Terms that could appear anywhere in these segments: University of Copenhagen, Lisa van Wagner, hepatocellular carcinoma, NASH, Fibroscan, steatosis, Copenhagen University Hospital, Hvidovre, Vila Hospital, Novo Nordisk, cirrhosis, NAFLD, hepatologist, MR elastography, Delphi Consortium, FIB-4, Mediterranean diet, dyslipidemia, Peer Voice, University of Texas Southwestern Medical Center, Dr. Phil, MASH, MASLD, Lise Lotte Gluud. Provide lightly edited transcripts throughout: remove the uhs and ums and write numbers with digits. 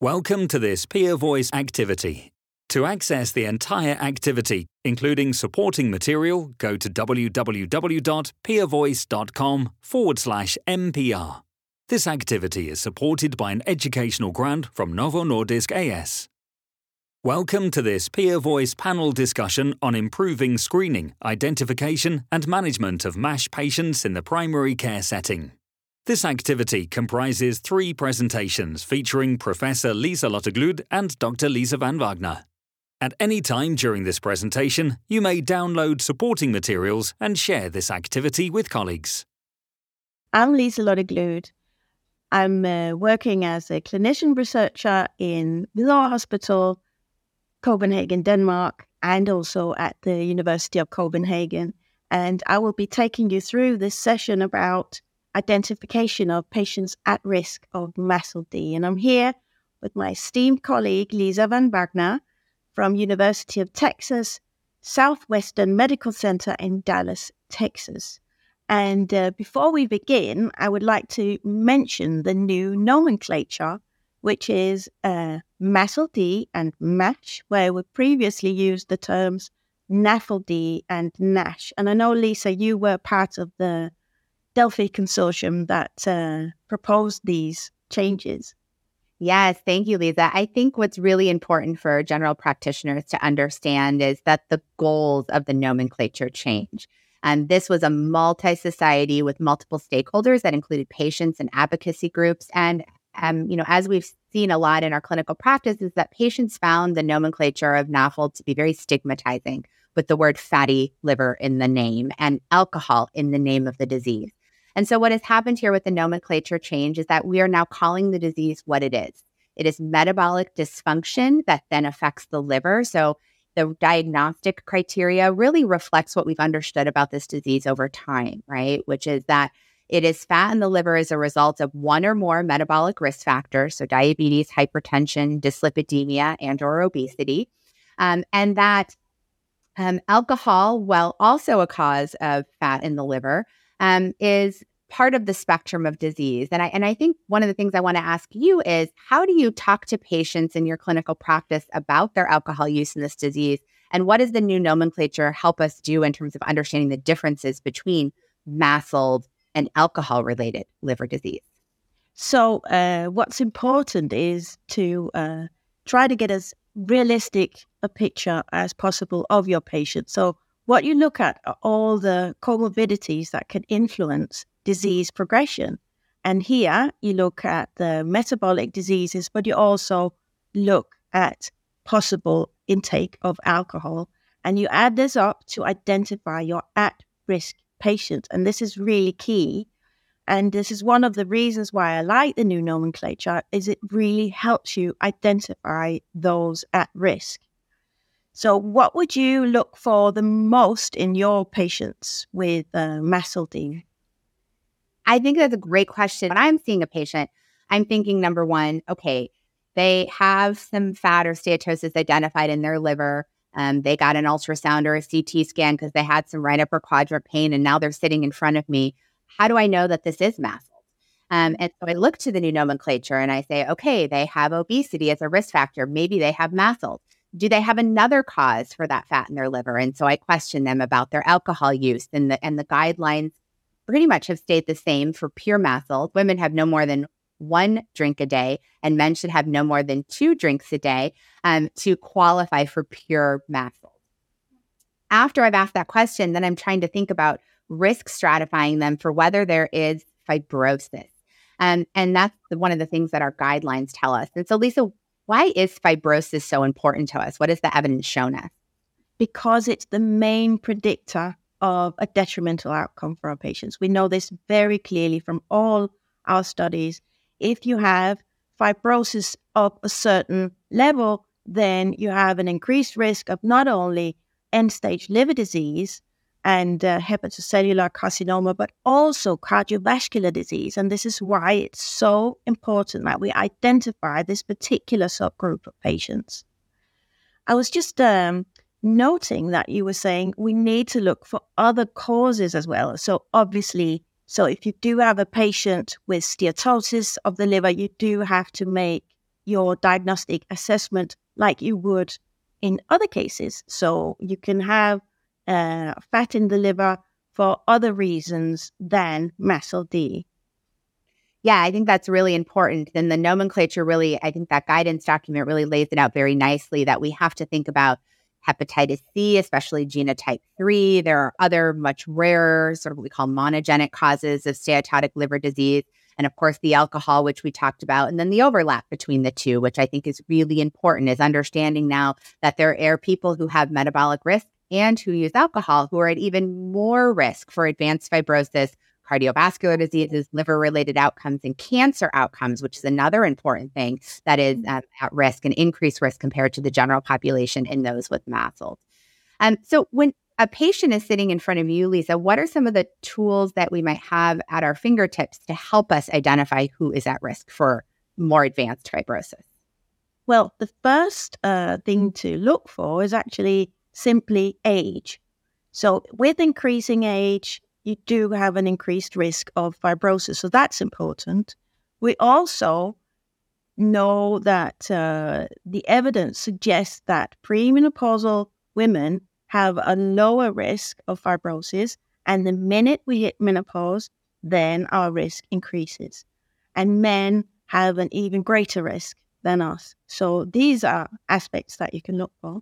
Welcome to this Peer Voice activity. To access the entire activity, including supporting material, go to www.peervoice.com/MPR. This activity is supported by an educational grant from Novo Nordisk AS. Welcome to this Peer Voice panel discussion on improving screening, identification and management of MASH patients in the primary care setting. This activity comprises three presentations featuring Professor Lise Lotte Gluud and Dr. Lisa van Wagner. At any time during this presentation, you may download supporting materials and share this activity with colleagues. I'm Lise Lotte Gluud. I'm working as a clinician researcher in Vila Hospital, Copenhagen, Denmark, and also at the University of Copenhagen. And I will be taking you through this session about identification of patients at risk of MASLD. And I'm here with my esteemed colleague, Lisa van Wagner, from University of Texas Southwestern Medical Center in Dallas, Texas. And before we begin, I would like to mention the new nomenclature, which is MASLD and MASH, where we previously used the terms NAFLD and NASH. And I know, Lisa, you were part of the Delphi Consortium that proposed these changes. Yes, thank you, Lisa. I think what's really important for general practitioners to understand is that the goals of the nomenclature change. And this was a multi-society with multiple stakeholders that included patients and advocacy groups. And, as we've seen a lot in our clinical practice is that patients found the nomenclature of NAFLD to be very stigmatizing, with the word fatty liver in the name and alcohol in the name of the disease. And so what has happened here with the nomenclature change is that we are now calling the disease what it is. It is metabolic dysfunction that then affects the liver. So the diagnostic criteria really reflects what we've understood about this disease over time, right? Which is that it is fat in the liver as a result of one or more metabolic risk factors, so diabetes, hypertension, dyslipidemia, and/or obesity, and that alcohol, while also a cause of fat in the liver, is part of the spectrum of disease. And I think one of the things I want to ask you is, how do you talk to patients in your clinical practice about their alcohol use in this disease? And what does the new nomenclature help us do in terms of understanding the differences between MASLD and alcohol-related liver disease? So what's important is to try to get as realistic a picture as possible of your patient. So what you look at are all the comorbidities that can influence disease progression. And here you look at the metabolic diseases, but you also look at possible intake of alcohol. And you add this up to identify your at-risk patient. And this is really key. And this is one of the reasons why I like the new nomenclature, is it really helps you identify those at risk. So what would you look for the most in your patients with MASLD? I think that's a great question. When I'm seeing a patient, I'm thinking, number one, okay, they have some fat or steatosis identified in their liver. They got an ultrasound or a CT scan because they had some right upper quadrant pain, and now they're sitting in front of me. How do I know that this is MASLD? And so I look to the new nomenclature and I say, okay, they have obesity as a risk factor. Maybe they have MASLD. Do they have another cause for that fat in their liver? And so I question them about their alcohol use, and the guidelines pretty much have stayed the same for pure MASLD. Women have no more than one drink a day, and men should have no more than two drinks a day to qualify for pure MASLD. After I've asked that question, then I'm trying to think about risk stratifying them for whether there is fibrosis. And that's one of the things that our guidelines tell us. And so, Lisa, why is fibrosis so important to us? What has the evidence shown us? Because it's the main predictor of a detrimental outcome for our patients. We know this very clearly from all our studies. If you have fibrosis of a certain level, then you have an increased risk of not only end-stage liver disease and hepatocellular carcinoma, but also cardiovascular disease. And this is why it's so important that we identify this particular subgroup of patients. I was just noting that you were saying we need to look for other causes as well. So obviously, if you do have a patient with steatosis of the liver, you do have to make your diagnostic assessment like you would in other cases. So you can have fat in the liver for other reasons than MASLD. Yeah, I think that's really important. And the nomenclature really, I think that guidance document really lays it out very nicely that we have to think about hepatitis C, especially genotype 3. There are other much rarer, sort of what we call monogenic causes of steatotic liver disease. And of course, the alcohol, which we talked about, and then the overlap between the two, which I think is really important, is understanding now that there are people who have metabolic risk and who use alcohol who are at even more risk for advanced fibrosis, cardiovascular diseases, liver-related outcomes, and cancer outcomes, which is another important thing that is at risk and increased risk compared to the general population in those with MASLD. So when a patient is sitting in front of you, Lisa, what are some of the tools that we might have at our fingertips to help us identify who is at risk for more advanced fibrosis? Well, the first thing to look for is actually simply age. So with increasing age, you do have an increased risk of fibrosis. So that's important. We also know that the evidence suggests that premenopausal women have a lower risk of fibrosis. And the minute we hit menopause, then our risk increases. And men have an even greater risk than us. So these are aspects that you can look for.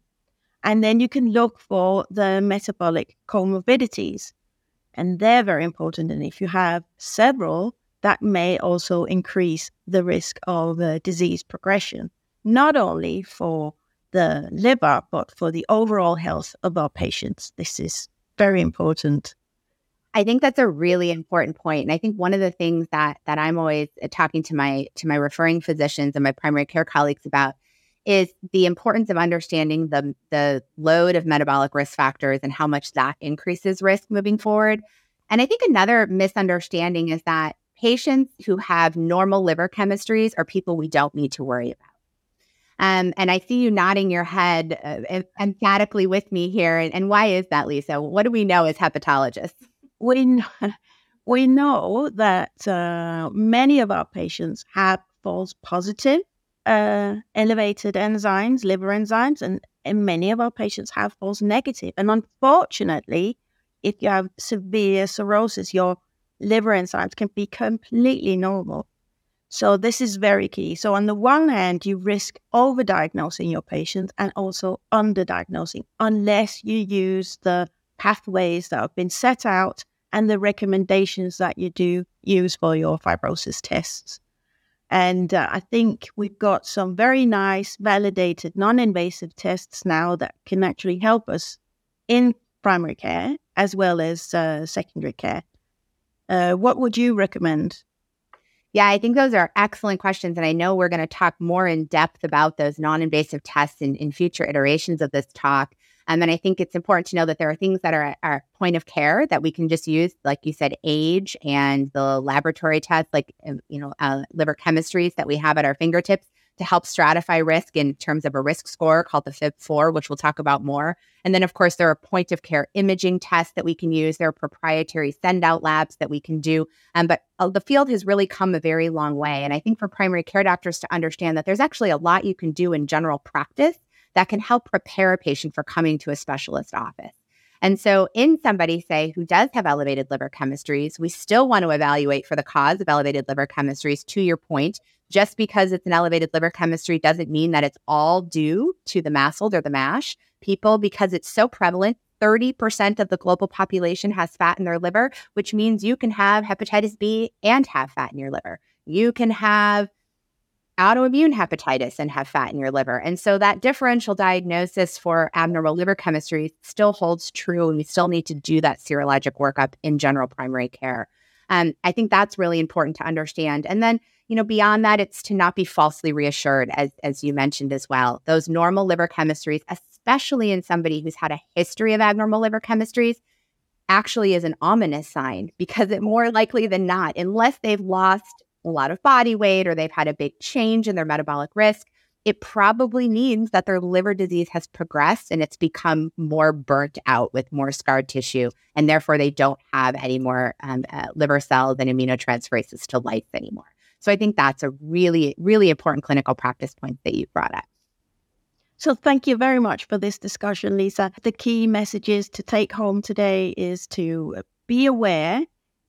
And then you can look for the metabolic comorbidities. And they're very important. And if you have several, that may also increase the risk of disease progression, not only for the liver, but for the overall health of our patients. This is very important. I think that's a really important point. And I think one of the things that I'm always talking to my referring physicians and my primary care colleagues about is the importance of understanding the load of metabolic risk factors and how much that increases risk moving forward. And I think another misunderstanding is that patients who have normal liver chemistries are people we don't need to worry about. And I see you nodding your head emphatically with me here. And why is that, Lisa? What do we know as hepatologists? We know that many of our patients have false positive elevated enzymes, liver enzymes, and many of our patients have false negative. And unfortunately, if you have severe cirrhosis, your liver enzymes can be completely normal. So this is very key. So on the one hand, you risk overdiagnosing your patients and also underdiagnosing unless you use the pathways that have been set out and the recommendations that you do use for your fibrosis tests. And I think we've got some very nice validated non-invasive tests now that can actually help us in primary care as well as secondary care. What would you recommend? Yeah, I think those are excellent questions. And I know we're going to talk more in depth about those non-invasive tests in future iterations of this talk. And I think it's important to know that there are things that are at our point of care that we can just use, like you said, age and the laboratory tests, like liver chemistries that we have at our fingertips to help stratify risk in terms of a risk score called the FIB-4, which we'll talk about more. And then, of course, there are point of care imaging tests that we can use. There are proprietary send-out labs that we can do. But the field has really come a very long way. And I think for primary care doctors to understand that there's actually a lot you can do in general practice that can help prepare a patient for coming to a specialist office. And so in somebody, say, who does have elevated liver chemistries, we still want to evaluate for the cause of elevated liver chemistries, to your point. Just because it's an elevated liver chemistry doesn't mean that it's all due to the MASLD or the MASH. People, because it's so prevalent, 30% of the global population has fat in their liver, which means you can have hepatitis B and have fat in your liver. You can have autoimmune hepatitis and have fat in your liver. And so that differential diagnosis for abnormal liver chemistry still holds true, and we still need to do that serologic workup in general primary care. I think that's really important to understand. And then, beyond that, it's to not be falsely reassured, as you mentioned as well. Those normal liver chemistries, especially in somebody who's had a history of abnormal liver chemistries, actually is an ominous sign, because it more likely than not, unless they've lost a lot of body weight or they've had a big change in their metabolic risk, it probably means that their liver disease has progressed and it's become more burnt out with more scarred tissue, and therefore they don't have any more liver cells and aminotransferases to lyse anymore. So I think that's a really, really important clinical practice point that you brought up. So thank you very much for this discussion, Lisa. The key messages to take home today is to be aware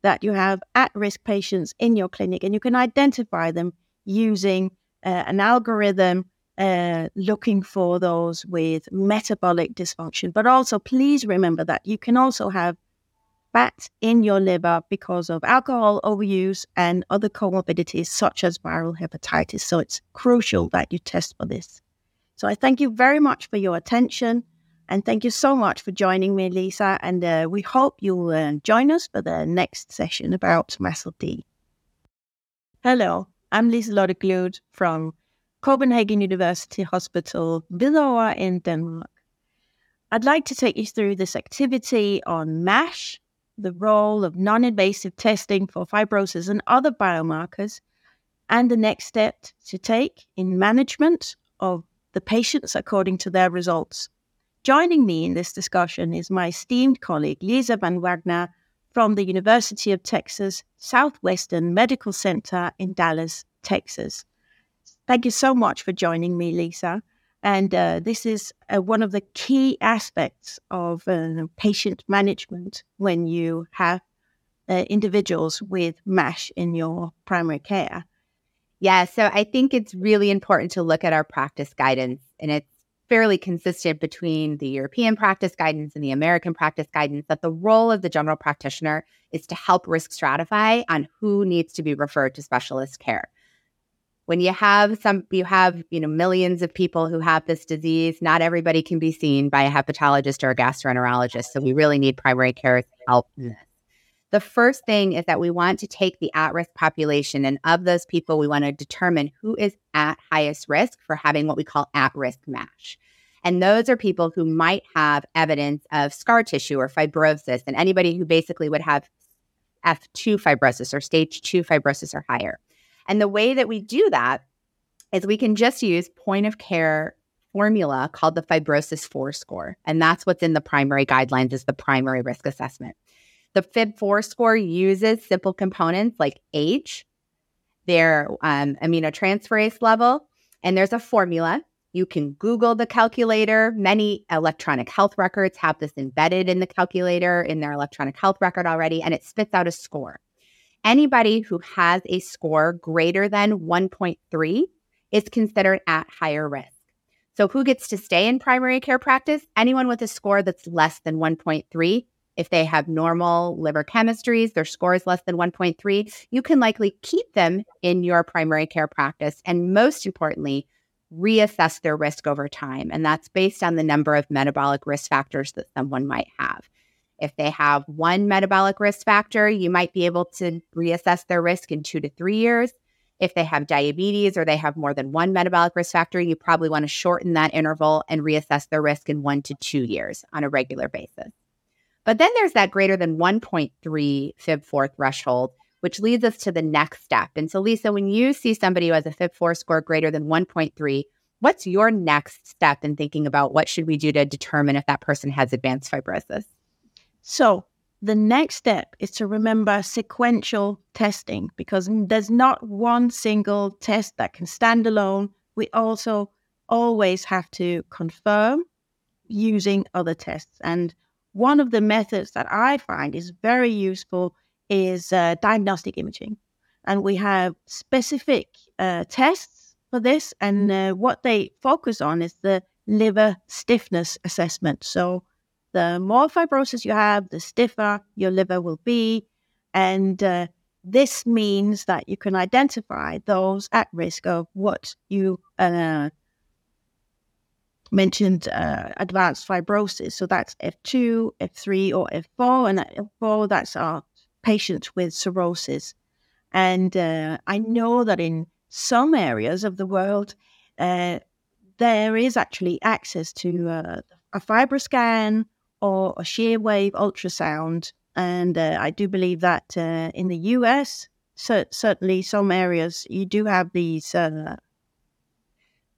that you have at-risk patients in your clinic and you can identify them using an algorithm looking for those with metabolic dysfunction. But also please remember that you can also have fat in your liver because of alcohol overuse and other comorbidities such as viral hepatitis. So it's crucial that you test for this. So I thank you very much for your attention and thank you so much for joining me, Lisa. And we hope you'll join us for the next session about MASLD. Hello, I'm Lise Lotte Gluud from Copenhagen University Hospital, Hvidovre in Denmark. I'd like to take you through this activity on MASH, the role of non-invasive testing for fibrosis and other biomarkers, and the next step to take in management of the patients according to their results. Joining me in this discussion is my esteemed colleague Lisa van Wagner from the University of Texas Southwestern Medical Center in Dallas, Texas. Thank you so much for joining me, Lisa. And this is one of the key aspects of patient management when you have individuals with MASH in your primary care. Yeah, so I think it's really important to look at our practice guidance, and it's fairly consistent between the European practice guidance and the American practice guidance that the role of the general practitioner is to help risk stratify on who needs to be referred to specialist care. When you have millions of people who have this disease, not everybody can be seen by a hepatologist or a gastroenterologist, so we really need primary care's help in this. The first thing is that we want to take the at-risk population, and of those people, we want to determine who is at highest risk for having what we call at-risk MASH. And those are people who might have evidence of scar tissue or fibrosis, and anybody who basically would have F2 fibrosis or stage 2 fibrosis or higher. And the way that we do that is we can just use point-of-care formula called the Fibrosis 4 score, and that's what's in the primary guidelines as the primary risk assessment. The FIB-4 score uses simple components like age, their aminotransferase level, and there's a formula. You can Google the calculator. Many electronic health records have this embedded in the calculator, in their electronic health record already, and it spits out a score. Anybody who has a score greater than 1.3 is considered at higher risk. So who gets to stay in primary care practice? Anyone with a score that's less than 1.3. If they have normal liver chemistries, their score is less than 1.3, you can likely keep them in your primary care practice and, most importantly, reassess their risk over time. And that's based on the number of metabolic risk factors that someone might have. If they have one metabolic risk factor, you might be able to reassess their risk in 2 to 3 years. If they have diabetes or they have more than one metabolic risk factor, you probably want to shorten that interval and reassess their risk in 1 to 2 years on a regular basis. But then there's that greater than 1.3 FIB-4 threshold, which leads us to the next step. And so, Lisa, when you see somebody who has a FIB-4 score greater than 1.3, what's your next step in thinking about what should we do to determine if that person has advanced fibrosis? So the next step is to remember sequential testing, because there's not one single test that can stand alone. We also always have to confirm using other tests. And one of the methods that I find is very useful is diagnostic imaging. And we have specific tests for this. And what they focus on is the liver stiffness assessment. So the more fibrosis you have, the stiffer your liver will be. And this means that you can identify those at risk of what you mentioned advanced fibrosis. So that's F2, F3, or F4. And at F4, that's our patients with cirrhosis. And I know that in some areas of the world, there is actually access to a Fibroscan or a shear wave ultrasound. And I do believe that in the US, certainly some areas, you do have these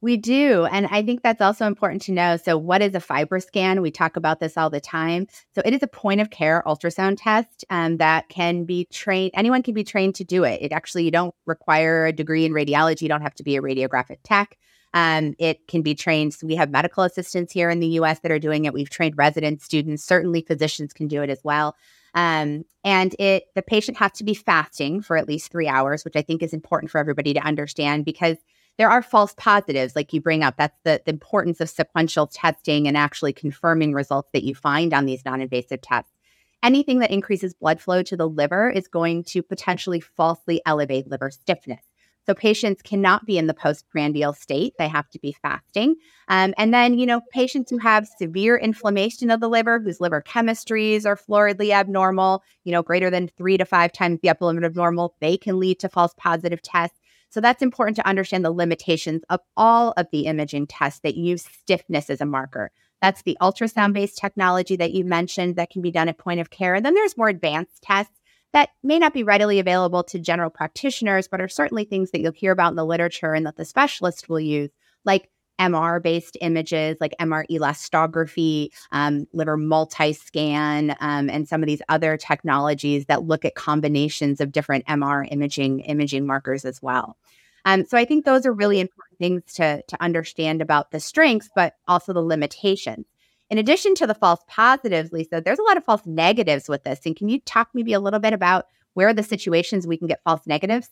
We do. And I think that's also important to know. So what is a Fibroscan? We talk about this all the time. So it is a point of care ultrasound test that can be trained. Anyone can be trained to do it. It actually, you don't require a degree in radiology. You don't have to be a radiographic tech. It can be trained. So we have medical assistants here in the U.S. that are doing it. We've trained residents, students, certainly physicians can do it as well. And the patient has to be fasting for at least 3 hours, which I think is important for everybody to understand because there are false positives, like you bring up. That's the importance of sequential testing and actually confirming results that you find on these non-invasive tests. Anything that increases blood flow to the liver is going to potentially falsely elevate liver stiffness. So patients cannot be in the postprandial state. They have to be fasting. And then, patients who have severe inflammation of the liver, whose liver chemistries are floridly abnormal, greater than 3 to 5 times the upper limit of normal, they can lead to false positive tests. So that's important to understand the limitations of all of the imaging tests that use stiffness as a marker. That's the ultrasound-based technology that you mentioned that can be done at point of care. And then there's more advanced tests that may not be readily available to general practitioners, but are certainly things that you'll hear about in the literature and that the specialist will use, like MR-based images, like MR elastography, liver multi-scan, and some of these other technologies that look at combinations of different MR imaging markers as well. So I think those are really important things to understand about the strengths, but also the limitations. In addition to the false positives, Lisa, there's a lot of false negatives with this. And can you talk maybe a little bit about where are the situations we can get false negatives?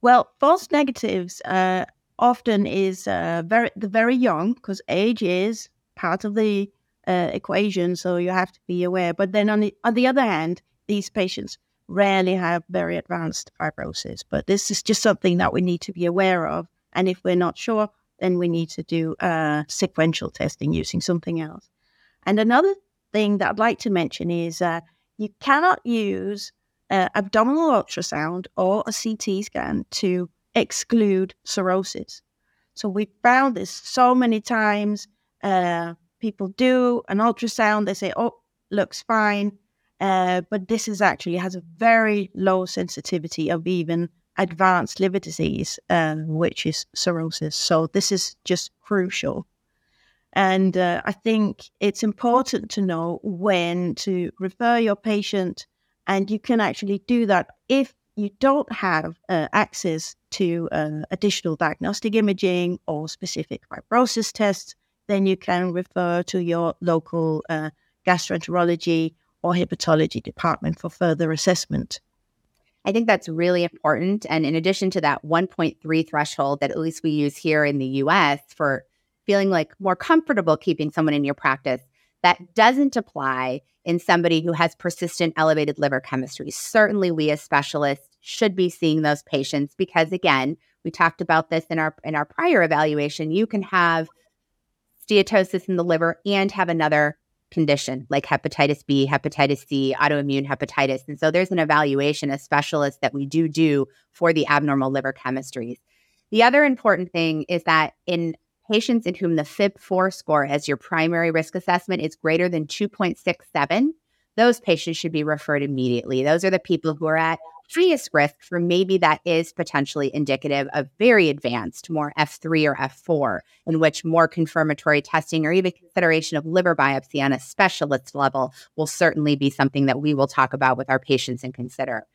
Well, false negatives often is very young, because age is part of the equation, so you have to be aware. But then on the other hand, these patients rarely have very advanced fibrosis. But this is just something that we need to be aware of. And if we're not sure, then we need to do sequential testing using something else. And another thing that I'd like to mention is you cannot use abdominal ultrasound or a CT scan to exclude cirrhosis. So we found this so many times. People do an ultrasound, they say, oh, looks fine. But this is actually has a very low sensitivity of even advanced liver disease, which is cirrhosis. So this is just crucial. And I think it's important to know when to refer your patient. And you can actually do that if you don't have access to additional diagnostic imaging or specific fibrosis tests, then you can refer to your local gastroenterology or hepatology department for further assessment. I think that's really important. And in addition to that 1.3 threshold that at least we use here in the US for feeling like more comfortable keeping someone in your practice, that doesn't apply in somebody who has persistent elevated liver chemistry. Certainly we as specialists should be seeing those patients because, again, we talked about this in our prior evaluation. You can have steatosis in the liver and have another condition like hepatitis B, hepatitis C, autoimmune hepatitis. And so there's an evaluation as specialists that we do for the abnormal liver chemistries. The other important thing is that in patients in whom the FIB-4 score as your primary risk assessment is greater than 2.67, those patients should be referred immediately. Those are the people who are at highest risk for maybe that is potentially indicative of very advanced, more F3 or F4, in which more confirmatory testing or even consideration of liver biopsy on a specialist level will certainly be something that we will talk about with our patients and consider.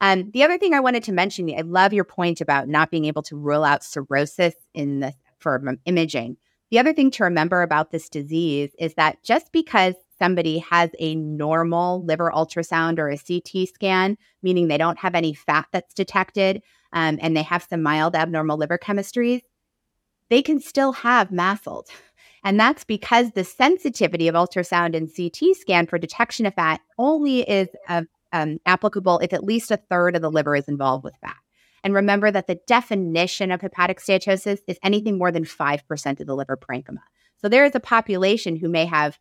The other thing I wanted to mention, I love your point about not being able to rule out cirrhosis in the for imaging. The other thing to remember about this disease is that just because somebody has a normal liver ultrasound or a CT scan, meaning they don't have any fat that's detected, and they have some mild abnormal liver chemistries, they can still have MASLD. And that's because the sensitivity of ultrasound and CT scan for detection of fat only is applicable if at least 1/3 of the liver is involved with fat. And remember that the definition of hepatic steatosis is anything more than 5% of the liver parenchyma. So there is a population who may have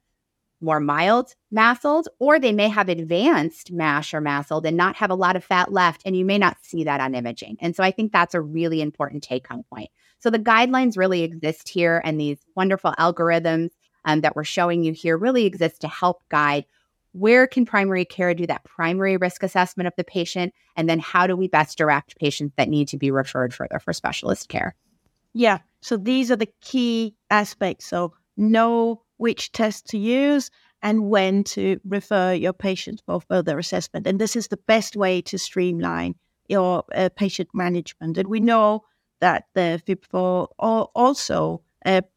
more mild MASLD, or they may have advanced MASH or MASLD and not have a lot of fat left, and you may not see that on imaging. And so I think that's a really important take-home point. So the guidelines really exist here, and these wonderful algorithms that we're showing you here really exist to help guide where can primary care do that primary risk assessment of the patient? And then how do we best direct patients that need to be referred further for specialist care? Yeah, So these are the key aspects. So know which test to use and when to refer your patient for further assessment. And this is the best way to streamline your patient management. And we know that the FIB-4 also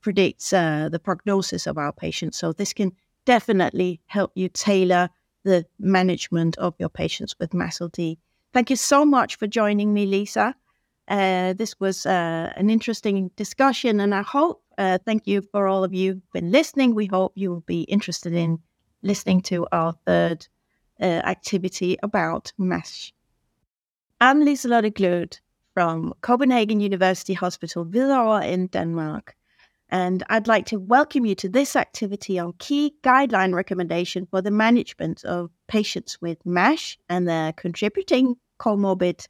predicts the prognosis of our patients. So this can definitely help you tailor the management of your patients with MASLD. Thank you so much for joining me, Lisa. This was an interesting discussion, and I hope, thank you for all of you who've been listening. We hope you will be interested in listening to our third activity about MASH. I'm Lise Lotte Gluud from Copenhagen University Hospital, Hvidovre in Denmark, and I'd like to welcome you to this activity on key guideline recommendation for the management of patients with MASH and their contributing comorbid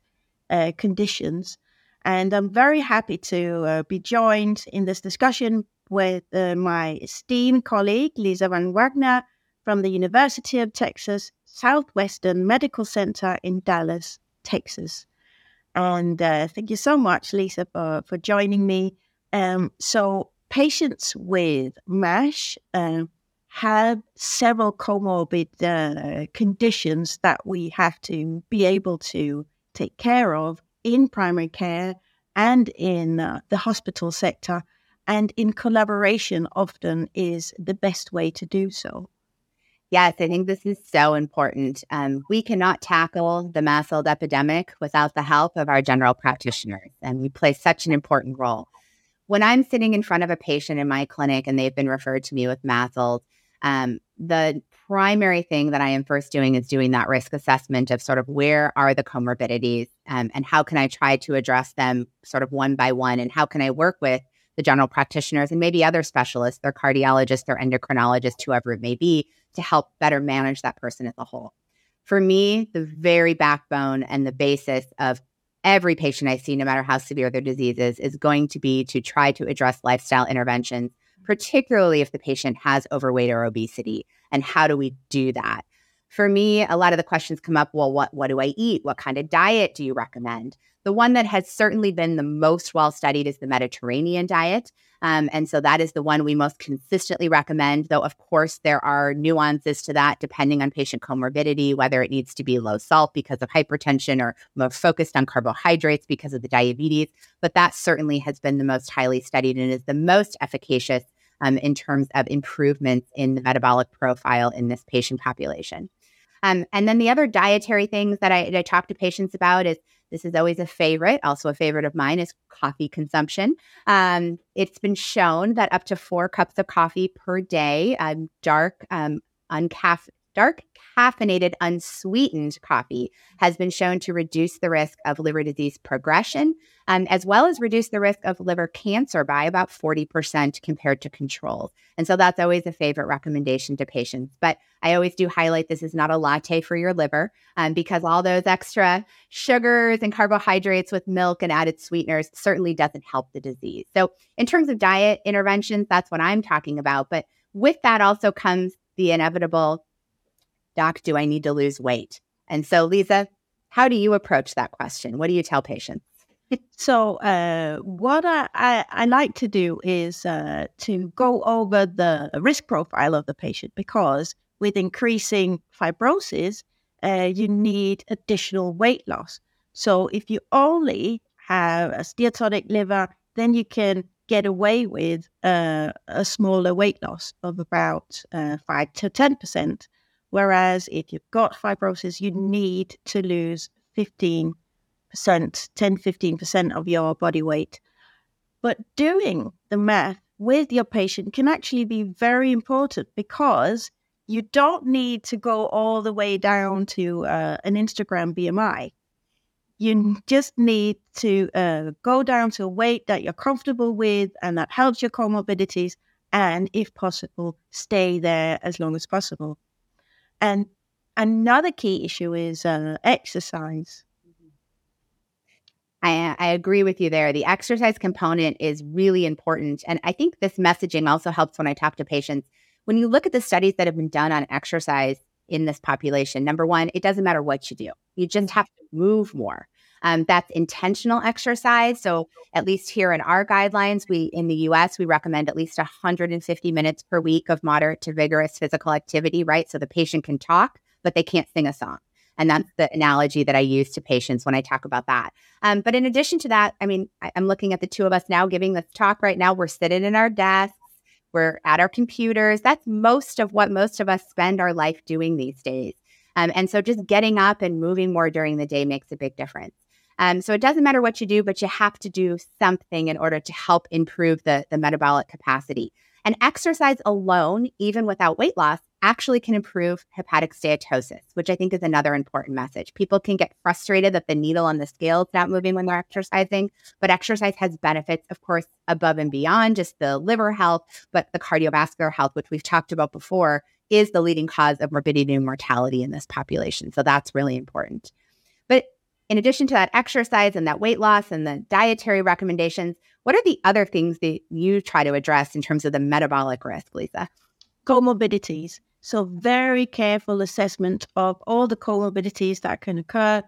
conditions. And I'm very happy to be joined in this discussion with my esteemed colleague, Lisa van Wagner, from the University of Texas Southwestern Medical Center in Dallas, Texas. And thank you so much, Lisa, for joining me. So patients with MASH have several comorbid conditions that we have to be able to take care of in primary care and in the hospital sector, and in collaboration often is the best way to do so. Yes, I think this is so important. We cannot tackle the MASLD epidemic without the help of our general practitioners, and we play such an important role. When I'm sitting in front of a patient in my clinic and they've been referred to me with MASLD, the primary thing that I am first doing is doing that risk assessment of sort of where are the comorbidities and how can I try to address them sort of one by one, and how can I work with the general practitioners and maybe other specialists, their cardiologists, their endocrinologists, whoever it may be, to help better manage that person as a whole. For me, the very backbone and the basis of every patient I see, no matter how severe their disease is going to be to try to address lifestyle interventions, particularly if the patient has overweight or obesity. And how do we do that? For me, a lot of the questions come up, well, what do I eat? What kind of diet do you recommend? The one that has certainly been the most well-studied is the Mediterranean diet. And so that is the one we most consistently recommend, though, of course, there are nuances to that depending on patient comorbidity, whether it needs to be low salt because of hypertension or more focused on carbohydrates because of the diabetes. But that certainly has been the most highly studied and is the most efficacious in terms of improvements in the metabolic profile in this patient population. And then the other dietary things that I talk to patients about is, this is always a favorite, also a favorite of mine, is coffee consumption. It's been shown that up to 4 cups of coffee per day, dark caffeinated, unsweetened coffee has been shown to reduce the risk of liver disease progression, as well as reduce the risk of liver cancer by about 40% compared to controls. And so that's always a favorite recommendation to patients. But I always do highlight this is not a latte for your liver, because all those extra sugars and carbohydrates with milk and added sweeteners certainly doesn't help the disease. So in terms of diet interventions, that's what I'm talking about. But with that also comes the inevitable, doc, do I need to lose weight? And so, Lisa, how do you approach that question? What do you tell patients? So what I like to do is to go over the risk profile of the patient, because with increasing fibrosis, you need additional weight loss. So if you only have a steatotic liver, then you can get away with a smaller weight loss of about 5 to 10%. Whereas if you've got fibrosis, you need to lose 10-15% of your body weight. But doing the math with your patient can actually be very important, because you don't need to go all the way down to an Instagram BMI. You just need to go down to a weight that you're comfortable with and that helps your comorbidities, and if possible, stay there as long as possible. And another key issue is exercise. I agree with you there. The exercise component is really important. And I think this messaging also helps when I talk to patients. When you look at the studies that have been done on exercise in this population, number one, it doesn't matter what you do. You just have to move more. That's intentional exercise. So at least here in our guidelines, in the US, we recommend at least 150 minutes per week of moderate to vigorous physical activity, right? So the patient can talk, but they can't sing a song. And that's the analogy that I use to patients when I talk about that. But in addition to that, I mean, I'm looking at the two of us now giving this talk right now. We're sitting in our desks. We're at our computers. That's most of what most of us spend our life doing these days. And so just getting up and moving more during the day makes a big difference. So it doesn't matter what you do, but you have to do something in order to help improve the metabolic capacity. And exercise alone, even without weight loss, actually can improve hepatic steatosis, which I think is another important message. People can get frustrated that the needle on the scale is not moving when they're exercising, but exercise has benefits, of course, above and beyond just the liver health, but the cardiovascular health, which we've talked about before, is the leading cause of morbidity and mortality in this population. So that's really important. But in addition to that exercise and that weight loss and the dietary recommendations, what are the other things that you try to address in terms of the metabolic risk, Lisa? Comorbidities. So very careful assessment of all the comorbidities that can occur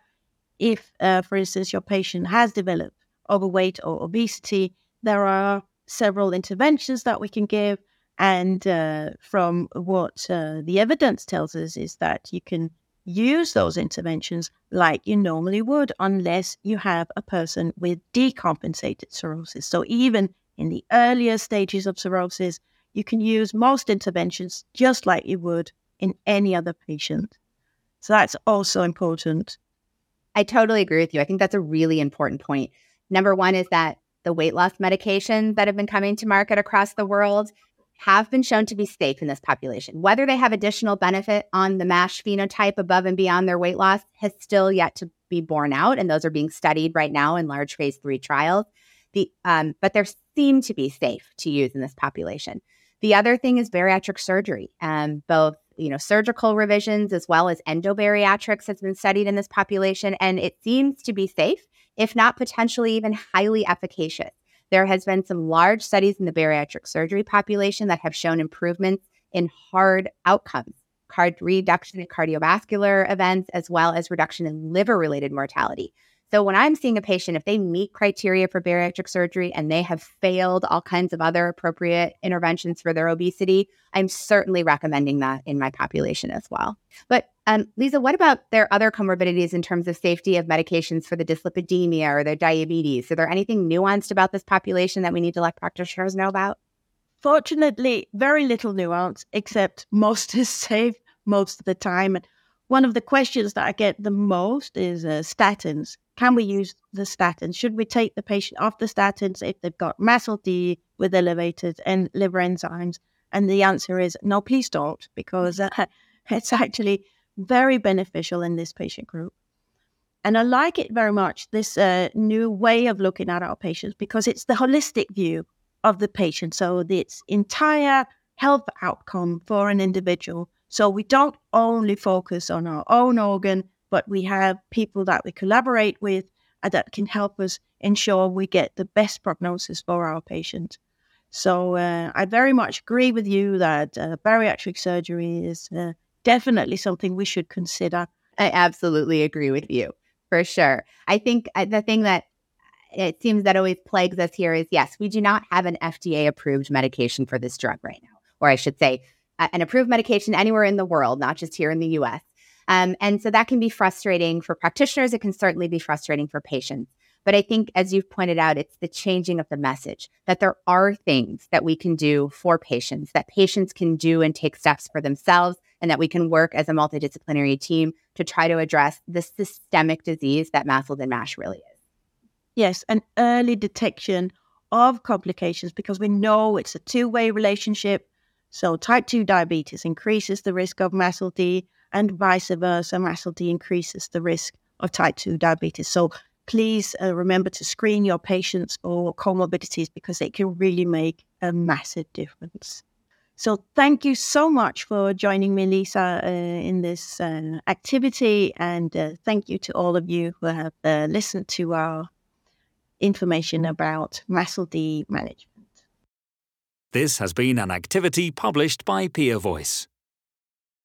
if, for instance, your patient has developed overweight or obesity. There are several interventions that we can give. And from what the evidence tells us is that you can use those interventions like you normally would unless you have a person with decompensated cirrhosis. So even in the earlier stages of cirrhosis, you can use most interventions just like you would in any other patient. So that's also important. I totally agree with you. I think that's a really important point. Number one is that the weight loss medications that have been coming to market across the world have been shown to be safe in this population. Whether they have additional benefit on the MASH phenotype above and beyond their weight loss has still yet to be borne out. And those are being studied right now in large phase 3 trials. But they seem to be safe to use in this population. The other thing is bariatric surgery. Both, surgical revisions as well as endobariatrics has been studied in this population, and it seems to be safe, if not potentially even highly efficacious. There has been some large studies in the bariatric surgery population that have shown improvements in hard outcomes, reduction in cardiovascular events, as well as reduction in liver-related mortality. So when I'm seeing a patient, if they meet criteria for bariatric surgery and they have failed all kinds of other appropriate interventions for their obesity, I'm certainly recommending that in my population as well. But Lisa, what about their other comorbidities in terms of safety of medications for the dyslipidemia or their diabetes? Is there anything nuanced about this population that we need to let practitioners know about? Fortunately, very little nuance, except most is safe most of the time. One of the questions that I get the most is statins. Can we use the statins? Should we take the patient off the statins if they've got MASLD with elevated and liver enzymes? And the answer is no, please don't, because it's actually very beneficial in this patient group. And I like it very much, this new way of looking at our patients, because it's the holistic view of the patient. So it's entire health outcome for an individual. So we don't only focus on our own organ, but we have people that we collaborate with and that can help us ensure we get the best prognosis for our patient. So I very much agree with you that bariatric surgery is definitely something we should consider. I absolutely agree with you, for sure. I think the thing that it seems that always plagues us here is, yes, we do not have an FDA-approved medication for this drug right now, or I should say, an approved medication anywhere in the world, not just here in the US. And so that can be frustrating for practitioners. It can certainly be frustrating for patients. But I think, as you've pointed out, it's the changing of the message that there are things that we can do for patients, that patients can do and take steps for themselves, and that we can work as a multidisciplinary team to try to address the systemic disease that MASLD and MASH really is. Yes, an early detection of complications, because we know it's a two-way relationship. So type 2 diabetes increases the risk of MASLD, and vice versa, MASLD increases the risk of type 2 diabetes. So please remember to screen your patients for comorbidities, because it can really make a massive difference. So thank you so much for joining me, Lisa, in this activity. And thank you to all of you who have listened to our information about MASLD management. This has been an activity published by Peer Voice.